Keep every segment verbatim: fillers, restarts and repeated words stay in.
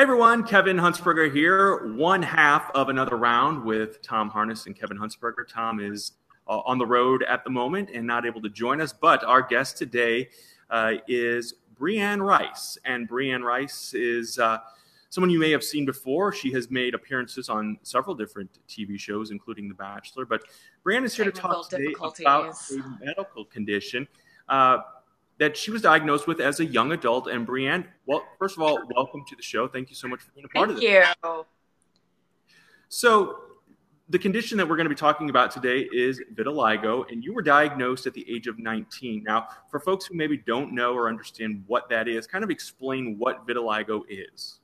Hey everyone, Kevin Huntsberger here, one half of another round with Tom Harness and Kevin Huntsberger. Tom is uh, on the road at the moment and not able to join us, but our guest today uh, is Breanne Rice. And Breanne Rice is uh, someone you may have seen before. She has made appearances on several different T V shows, including The Bachelor. But Breanne is here to talk today about a medical condition uh, that she was diagnosed with as a young adult. And Breanne, well, first of all, welcome to the show. Thank you so much for being a part Thank of this. Thank you. So the condition that we're going to be talking about today is vitiligo, and you were diagnosed at the age of nineteen. Now, for folks who maybe don't know or understand what that is, kind of explain what vitiligo is.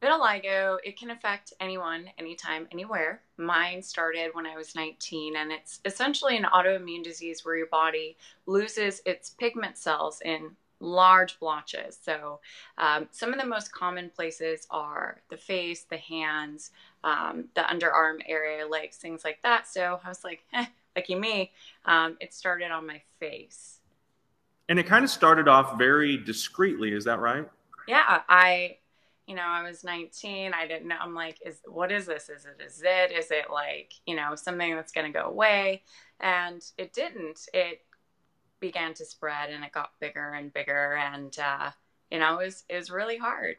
Vitiligo, it can affect anyone, anytime, anywhere. Mine started when I was nineteen, and it's essentially an autoimmune disease where your body loses its pigment cells in large blotches. So um, some of the most common places are the face, the hands, um, the underarm area, legs, things like that. So I was like, eh, lucky me. Um, it started on my face. And it kind of started off very discreetly. Is that right? Yeah, I... You know, I was nineteen. I didn't know. I'm like, is what is this? Is it a zit? Is it like, you know, something that's going to go away? And it didn't. It began to spread and it got bigger and bigger. And, uh, you know, it was, it was really hard.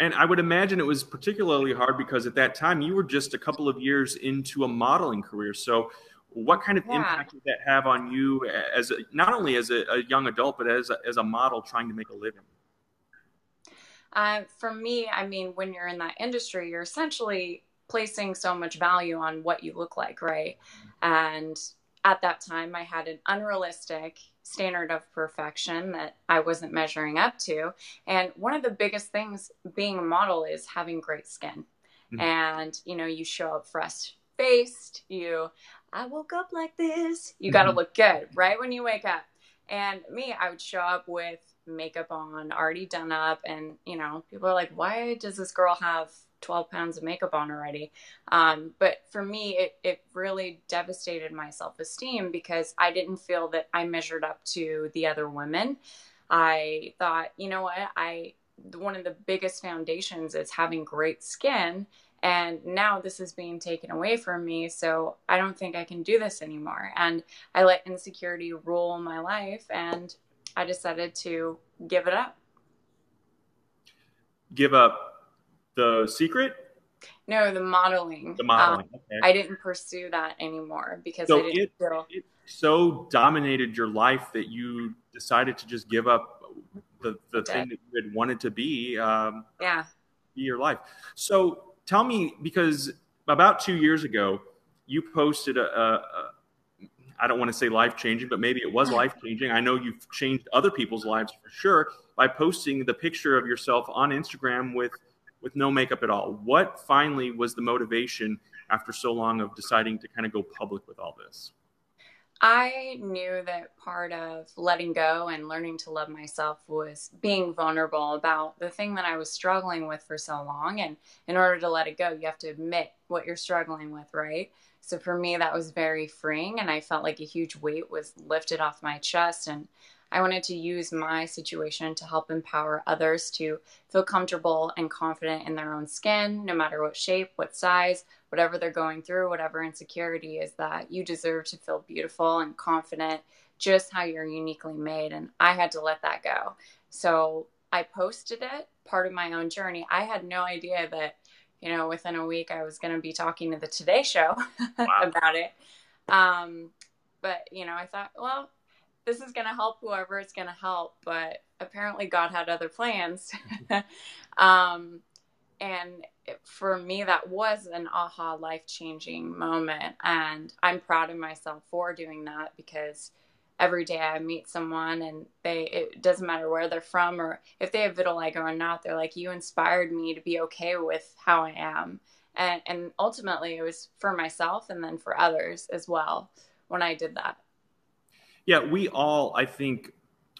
And I would imagine it was particularly hard because at that time you were just a couple of years into a modeling career. So what kind of yeah. impact did that have on you as a, not only as a, a young adult, but as a, as a model trying to make a living? Uh, for me, I mean, when you're in that industry, you're essentially placing so much value on what you look like, right? And at that time, I had an unrealistic standard of perfection that I wasn't measuring up to. And one of the biggest things being a model is having great skin. Mm-hmm. And, you know, you show up fresh-faced, you, I woke up like this. You got to look good right when you wake up. And me, I would show up with makeup on, already done up, and you know, people are like, why does this girl have twelve pounds of makeup on already? Um, but for me, it, it really devastated my self-esteem because I didn't feel that I measured up to the other women. I thought, you know what, I one of the biggest foundations is having great skin, and now this is being taken away from me, so I don't think I can do this anymore. And I let insecurity rule my life, and I decided to give it up. Give up the secret? No, the modeling. The modeling. Um, okay. I didn't pursue that anymore because so I didn't it, feel. It so dominated your life that you decided to just give up the, the thing that you had wanted to be. Um, yeah. Be your life. So tell me, because about two years ago, you posted a, a, a I don't want to say life-changing, but maybe it was life-changing. I know you've changed other people's lives for sure by posting the picture of yourself on Instagram with, with no makeup at all. What finally was the motivation after so long of deciding to kind of go public with all this? I knew that part of letting go and learning to love myself was being vulnerable about the thing that I was struggling with for so long. And in order to let it go, you have to admit what you're struggling with, right? So for me, that was very freeing, and I felt like a huge weight was lifted off my chest. And I wanted to use my situation to help empower others to feel comfortable and confident in their own skin, no matter what shape, what size, whatever they're going through, whatever insecurity is that you deserve to feel beautiful and confident, just how you're uniquely made. And I had to let that go. So I posted it, part of my own journey. I had no idea that, you know, within a week I was going to be talking to the Today Show wow. about it. Um, but, you know, I thought, well, this is going to help whoever it's going to help, but apparently God had other plans. um, and for me, that was an aha, life-changing moment. And I'm proud of myself for doing that because every day I meet someone and they, it doesn't matter where they're from or if they have vitiligo or not, they're like, you inspired me to be okay with how I am. And, and ultimately it was for myself and then for others as well when I did that. Yeah, we all, I think,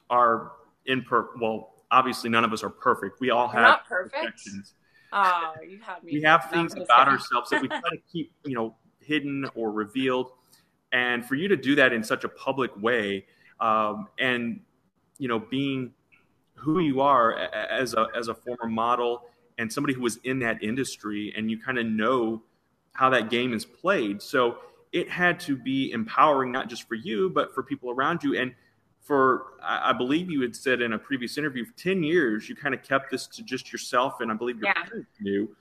are in per. Well, obviously, none of us are perfect. We all have not perfect. Perfections. Oh, you had me. We have things about ourselves that we try to keep, you know, hidden or revealed. And for you to do that in such a public way, um, and you know, being who you are as a as a former model and somebody who was in that industry, and you kind of know how that game is played. So it had to be empowering, not just for you, but for people around you. And for, I believe you had said in a previous interview, for ten years, you kind of kept this to just yourself. And I believe your yeah. parents knew.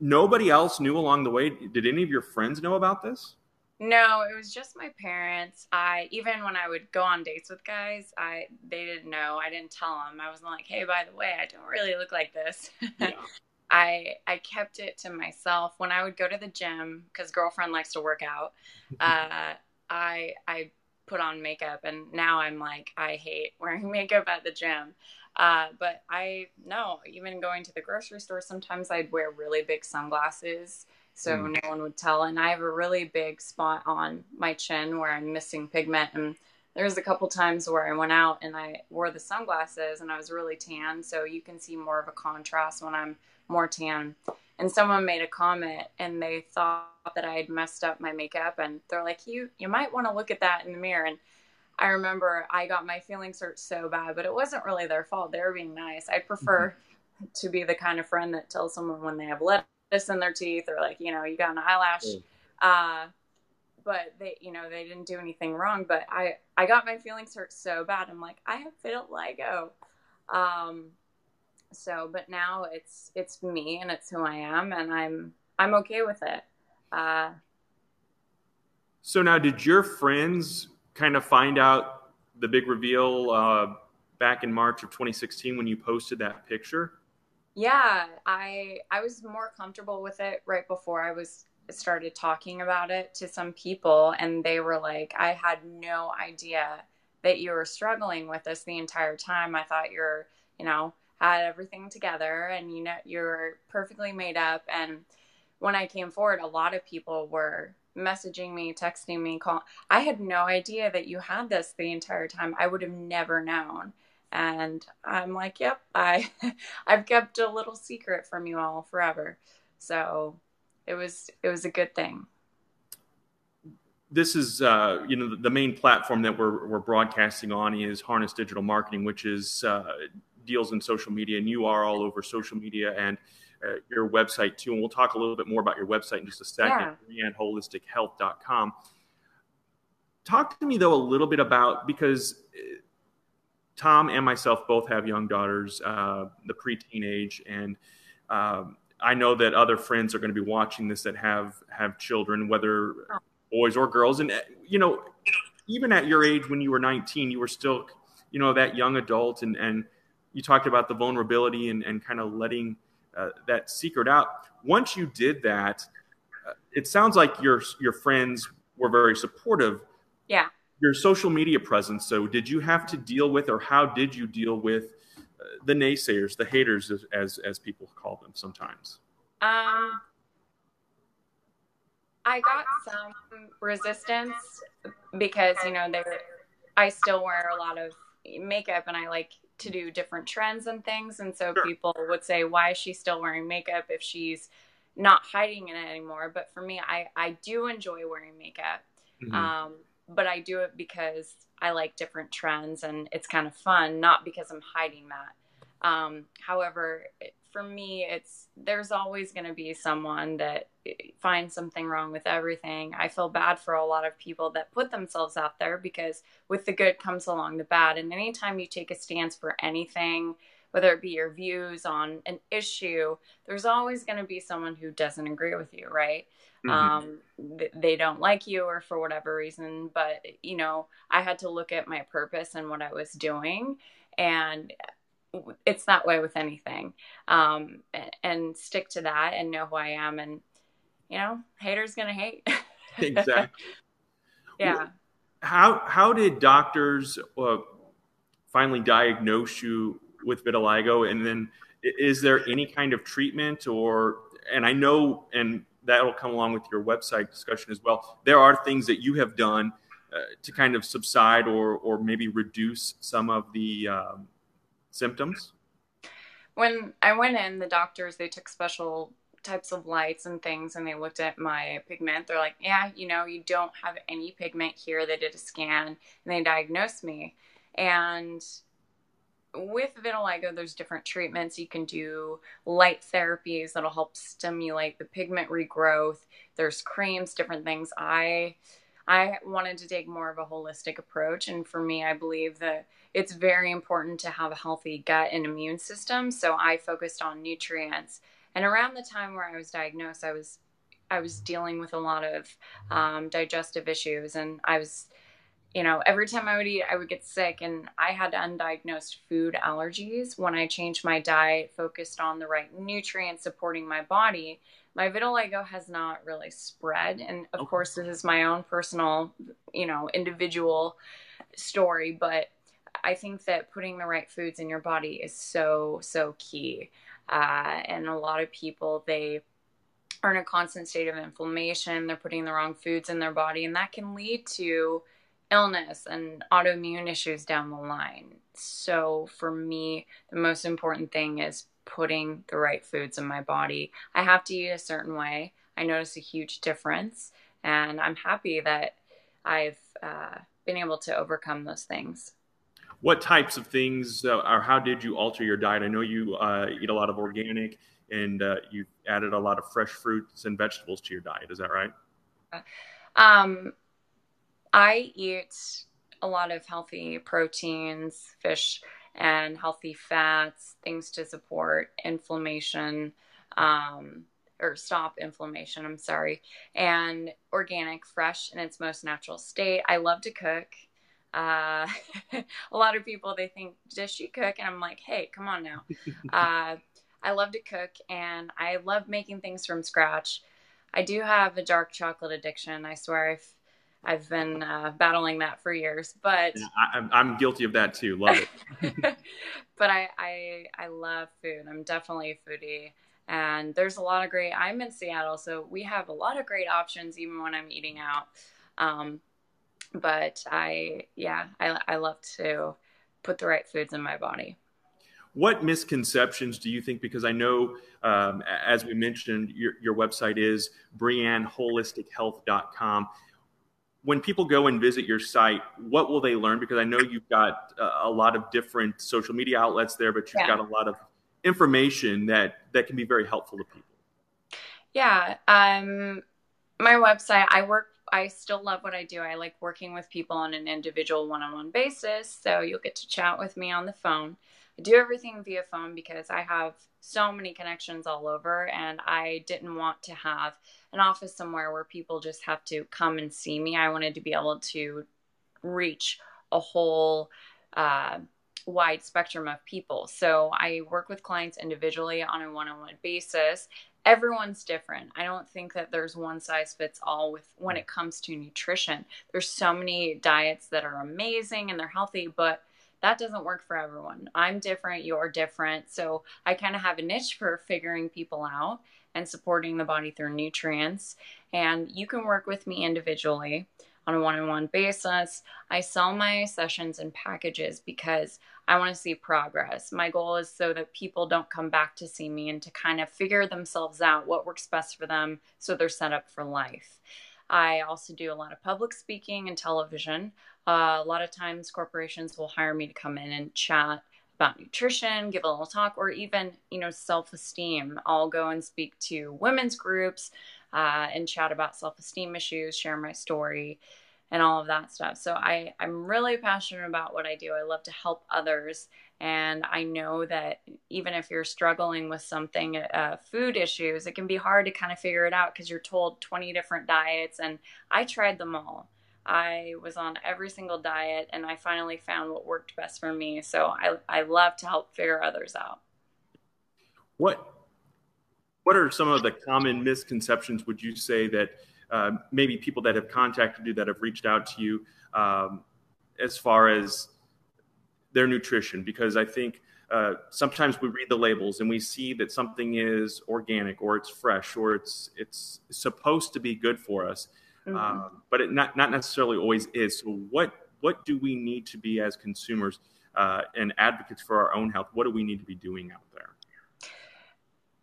Nobody else knew along the way. Did any of your friends know about this? No, it was just my parents. I, even when I would go on dates with guys, I, they didn't know. I didn't tell them. I wasn't like, hey, by the way, I don't really look like this. Yeah. I, I kept it to myself. When I would go to the gym, cause girlfriend likes to work out, uh, I, I put on makeup, and now I'm like, I hate wearing makeup at the gym. Uh, but I no, even going to the grocery store, sometimes I'd wear really big sunglasses so mm. no one would tell. And I have a really big spot on my chin where I'm missing pigment. And there was a couple times where I went out and I wore the sunglasses and I was really tan. So you can see more of a contrast when I'm more tan. And someone made a comment and they thought that I had messed up my makeup. And they're like, you, you might want to look at that in the mirror. And I remember I got my feelings hurt so bad, but it wasn't really their fault. They were being nice. I prefer mm-hmm. to be the kind of friend that tells someone when they have lettuce in their teeth or like, you know, you got an eyelash. Mm. Uh, but they, you know, they didn't do anything wrong. But I, I got my feelings hurt so bad. I'm like, I have vitiligo. Um, so, but now it's, it's me and it's who I am, and I'm, I'm okay with it. Uh, so now did your friends kind of find out the big reveal uh, back in March of twenty sixteen when you posted that picture? Yeah, I I was more comfortable with it right before I was started talking about it to some people, and they were like, I had no idea that you were struggling with this the entire time. I thought you're, you know, had everything together and, you know, you're perfectly made up. And when I came forward, a lot of people were messaging me, texting me, calling. I had no idea that you had this the entire time. I would have never known. And I'm like, yep, I, I've kept a little secret from you all forever. So it was, it was a good thing. This is, uh, you know, the main platform that we're, we're broadcasting on is Harness Digital Marketing, which is, uh, deals in social media, and you are all over social media and uh, your website too. And we'll talk a little bit more about your website in just a second, yeah. Breanne Holistic Health dot com. Talk to me though, a little bit about, because Tom and myself both have young daughters, uh, the preteen age. And um, I know that other friends are going to be watching this that have, have children, whether boys or girls. And, you know, even at your age, when you were nineteen, you were still, you know, that young adult, and, and, you talked about the vulnerability and, and kind of letting uh, that secret out. Once you did that, uh, it sounds like your your friends were very supportive. Yeah. Your social media presence. So did you have to deal with, or how did you deal with uh, the naysayers, the haters, as, as as people call them sometimes? Um, I got some resistance because, you know, they were, I still wear a lot of makeup and I like to do different trends and things. And so sure. people would say, why is she still wearing makeup if she's not hiding in it anymore? But for me, I, I do enjoy wearing makeup. Mm-hmm. Um, but I do it because I like different trends and it's kind of fun, not because I'm hiding that. Um, however, it, for me, it's, there's always going to be someone that finds something wrong with everything. I feel bad for a lot of people that put themselves out there, because with the good comes along the bad. And anytime you take a stance for anything, whether it be your views on an issue, there's always going to be someone who doesn't agree with you, right? Mm-hmm. Um, th- they don't like you or for whatever reason, but you know, I had to look at my purpose and what I was doing, and it's that way with anything. Um, and stick to that and know who I am. And, you know, haters going to hate. Exactly. Yeah. Well, how, how did doctors uh, finally diagnose you with vitiligo? And then is there any kind of treatment or, and I know, and that'll come along with your website discussion as well, there are things that you have done uh, to kind of subside or, or maybe reduce some of the, um, symptoms? When I went in, the doctors, they took special types of lights and things, and they looked at my pigment. They're like, yeah, you know, you don't have any pigment here. They did a scan and they diagnosed me. And with vitiligo, there's different treatments. You can do light therapies that'll help stimulate the pigment regrowth. There's creams, different things. I I wanted to take more of a holistic approach. And for me, I believe that it's very important to have a healthy gut and immune system. So I focused on nutrients. And around the time where I was diagnosed, I was I was dealing with a lot of um, digestive issues. And I was, you know, every time I would eat, I would get sick. And I had undiagnosed food allergies. When I changed my diet, focused on the right nutrients supporting my body, my vitiligo has not really spread. And of okay. course, this is my own personal, you know, individual story. But I think that putting the right foods in your body is so, so key. Uh, and a lot of people, they are in a constant state of inflammation. They're putting the wrong foods in their body, and that can lead to illness and autoimmune issues down the line. So for me, the most important thing is putting the right foods in my body. I have to eat a certain way. I notice a huge difference, and I'm happy that I've uh, been able to overcome those things. What types of things uh, or how did you alter your diet? I know you uh, eat a lot of organic, and uh, you added a lot of fresh fruits and vegetables to your diet. Is that right? Um, I eat a lot of healthy proteins, fish, and healthy fats, things to support inflammation, um, or stop inflammation, I'm sorry, and organic, fresh in its most natural state. I love to cook. Uh, a lot of people, they think, does she cook? And I'm like, hey, come on now. Uh, I love to cook, and I love making things from scratch. I do have a dark chocolate addiction. I swear I've, I've been uh, battling that for years, but yeah, I, I'm guilty of that too. Love it. But I, I, I love food. I'm definitely a foodie, and there's a lot of great, I'm in Seattle, so we have a lot of great options even when I'm eating out. Um, but I, yeah, I, I love to put the right foods in my body. What misconceptions do you think? Because I know, um, as we mentioned, your, your website is Breanne Holistic Health dot com. When people go and visit your site, what will they learn? Because I know you've got uh, a lot of different social media outlets there, but you've yeah. got a lot of information that, that can be very helpful to people. Yeah. Um, my website, I work, I still love what I do. I like working with people on an individual one-on-one basis. So you'll get to chat with me on the phone. I do everything via phone because I have so many connections all over, and I didn't want to have an office somewhere where people just have to come and see me. I wanted to be able to reach a whole uh, wide spectrum of people. So I work with clients individually on a one-on-one basis. Everyone's different. I don't think that there's one size fits all with when it comes to nutrition. There's so many diets that are amazing and they're healthy, but that doesn't work for everyone. I'm different. You're different. So I kind of have a niche for figuring people out and supporting the body through nutrients. And you can work with me individually on a one-on-one basis. I sell my sessions in packages because I want to see progress. My goal is so that people don't come back to see me and to kind of figure themselves out what works best for them so they're set up for life. I also do a lot of public speaking and television. Uh, a lot of times corporations will hire me to come in and chat about nutrition, give a little talk, or even, you know, self-esteem. I'll go and speak to women's groups uh, and chat about self-esteem issues, share my story, and all of that stuff. So I, I'm really passionate about what I do. I love to help others. And I know that even if you're struggling with something, uh, food issues, it can be hard to kind of figure it out because you're told twenty different diets. And I tried them all. I was on every single diet, and I finally found what worked best for me. So I, I love to help figure others out. What what are some of the common misconceptions, would you say, that uh, maybe people that have contacted you, that have reached out to you, um, as far as their nutrition? Because I think uh, sometimes we read the labels and we see that something is organic or it's fresh or it's it's supposed to be good for us. Mm-hmm. Um, but it not, not necessarily always is. So what, what do we need to be as consumers uh, and advocates for our own health? What do we need to be doing out there?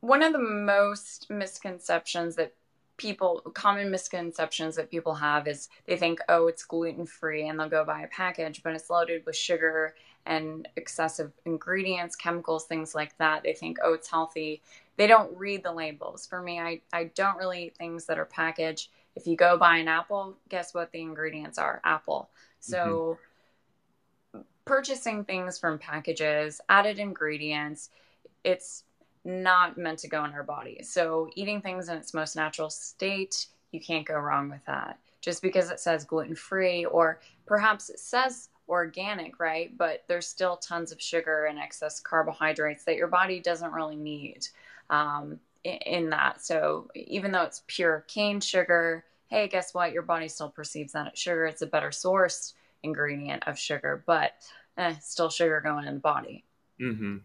One of the most misconceptions that people, common misconceptions that people have is they think, oh, it's gluten-free, and they'll go buy a package, but it's loaded with sugar and excessive ingredients, chemicals, things like that. They think, oh, it's healthy. They don't read the labels. For me, I, I don't really eat things that are packaged. If you go buy an apple, guess what the ingredients are? Apple. So mm-hmm. purchasing things from packages, added ingredients, it's not meant to go in our body. So eating things in its most natural state, you can't go wrong with that. Just because it says gluten-free, or perhaps it says organic, right? But there's still tons of sugar and excess carbohydrates that your body doesn't really need um, in, in that. So even though it's pure cane sugar, hey, guess what? Your body still perceives that as sugar. It's a better source ingredient of sugar, but eh, still sugar going in the body. Mm-hmm.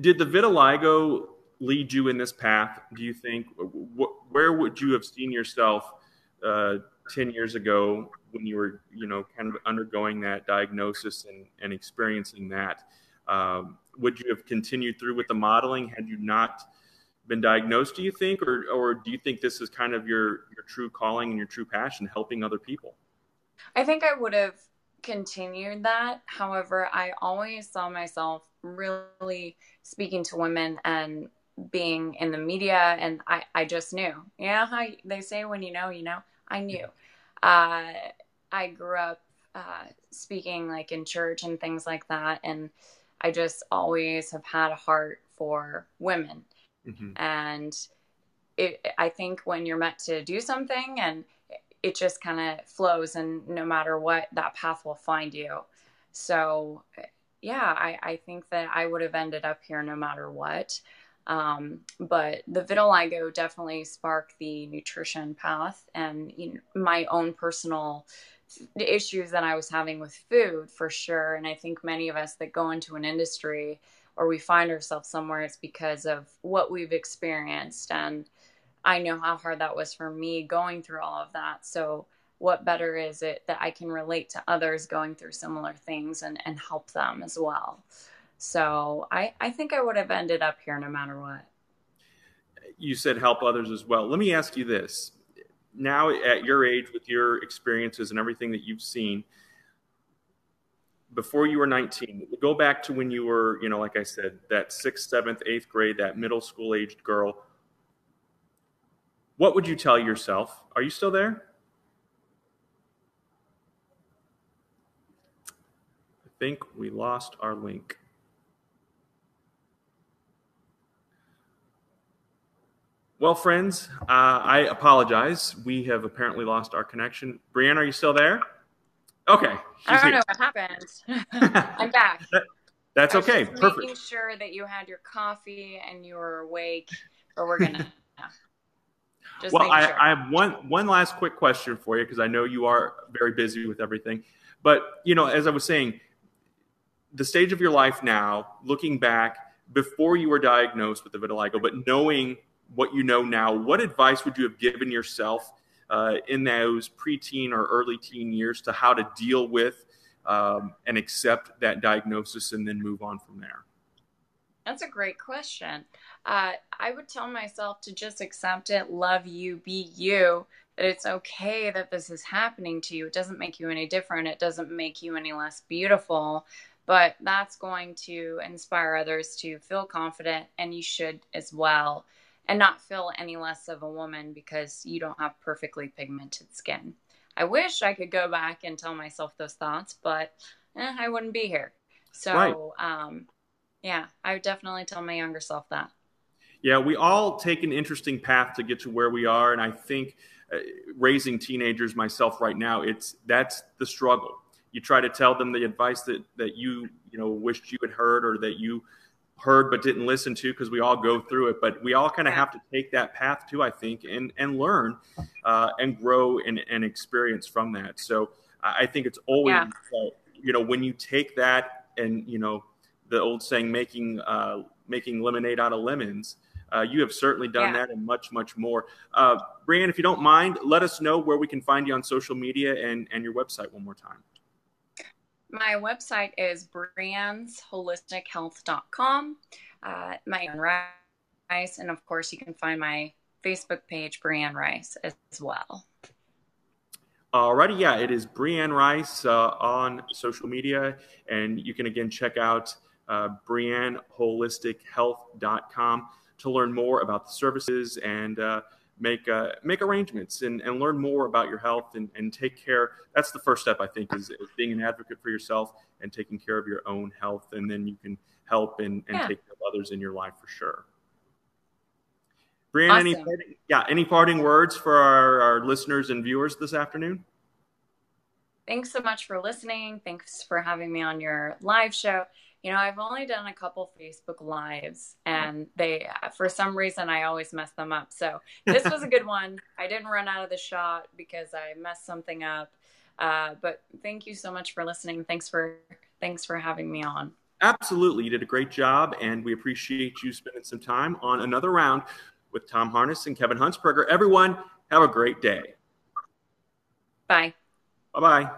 Did the vitiligo lead you in this path? Do you think, wh- where would you have seen yourself uh, ten years ago when you were, you know, kind of undergoing that diagnosis and, and experiencing that? Um, would you have continued through with the modeling had you not been diagnosed, do you think? Or, or do you think this is kind of your, your true calling and your true passion, helping other people? I think I would have continued that. However, I always saw myself really speaking to women and being in the media. And I, I just knew, you know how they say, when you know, you know, I knew. Uh, I grew up uh, speaking like in church and things like that. And I just always have had a heart for women. Mm-hmm. And it, I think when you're meant to do something, and it just kind of flows, and no matter what, that path will find you. So yeah, I, I think that I would have ended up here no matter what. Um, but the vitiligo definitely sparked the nutrition path, and you know, my own personal issues that I was having with food for sure. And I think many of us that go into an industry or we find ourselves somewhere, it's because of what we've experienced. And I know how hard that was for me going through all of that. So what better is it that I can relate to others going through similar things and, and help them as well. So I, I think I would have ended up here no matter what. You said help others as well. Let me ask you this. Now at your age, with your experiences and everything that you've seen, before you were nineteen, go back to when you were, you know, like I said, that sixth, seventh, eighth grade, that middle school aged girl. What would you tell yourself? Are you still there? I think we lost our link. Well, friends, uh, I apologize. We have apparently lost our connection. Breanne, are you still there? Okay. I don't know what happened. I'm back. That, that's okay. Perfect. I was making sure that you had your coffee and you were awake, or we're going to... Just well, I, sure. I have one one last quick question for you, because I know you are very busy with everything. But, you know, as I was saying, the stage of your life now, looking back, before you were diagnosed with the vitiligo, but knowing what you know now, what advice would you have given yourself uh, in those preteen or early teen years to how to deal with um, and accept that diagnosis and then move on from there? That's a great question. Uh, I would tell myself to just accept it, love you, be you, that it's okay that this is happening to you. It doesn't make you any different. It doesn't make you any less beautiful, but that's going to inspire others to feel confident, and you should as well, and not feel any less of a woman because you don't have perfectly pigmented skin. I wish I could go back and tell myself those thoughts, but eh, I wouldn't be here. So, right. um, yeah, I would definitely tell my younger self that. Yeah, we all take an interesting path to get to where we are. And I think uh, raising teenagers myself right now, it's that's the struggle. You try to tell them the advice that, that you, you know, wished you had heard, or that you heard but didn't listen to, because we all go through it. But we all kind of have to take that path too, I think, and, and learn uh, and grow and, and experience from that. So I think it's always, yeah. uh, you know, when you take that and, you know, the old saying, making uh, making lemonade out of lemons. Uh, you have certainly done yeah. that and much, much more. Uh, Breanne, if you don't mind, let us know where we can find you on social media and, and your website one more time. My website is Breanne Holistic Health dot com. Uh, my own Rice. And, of course, you can find my Facebook page, Breanne Rice, as well. Alrighty, yeah, it is Breanne Rice uh, on social media, and you can again check out uh, Breanne Holistic Health dot com to learn more about the services and uh, make uh, make arrangements and, and learn more about your health and, and take care. That's the first step, I think, is, is being an advocate for yourself and taking care of your own health, and then you can help and, and yeah. take care of others in your life for sure. Breanne, awesome. any yeah, any parting words for our, our listeners and viewers this afternoon? Thanks so much for listening. Thanks for having me on your live show. You know, I've only done a couple Facebook Lives, and they, for some reason, I always mess them up. So this was a good one. I didn't run out of the shot because I messed something up. Uh, but thank you so much for listening. Thanks for thanks for having me on. Absolutely. You did a great job, and we appreciate you spending some time on another round with Tom Harness and Kevin Huntsberger. Everyone, have a great day. Bye. Bye-bye.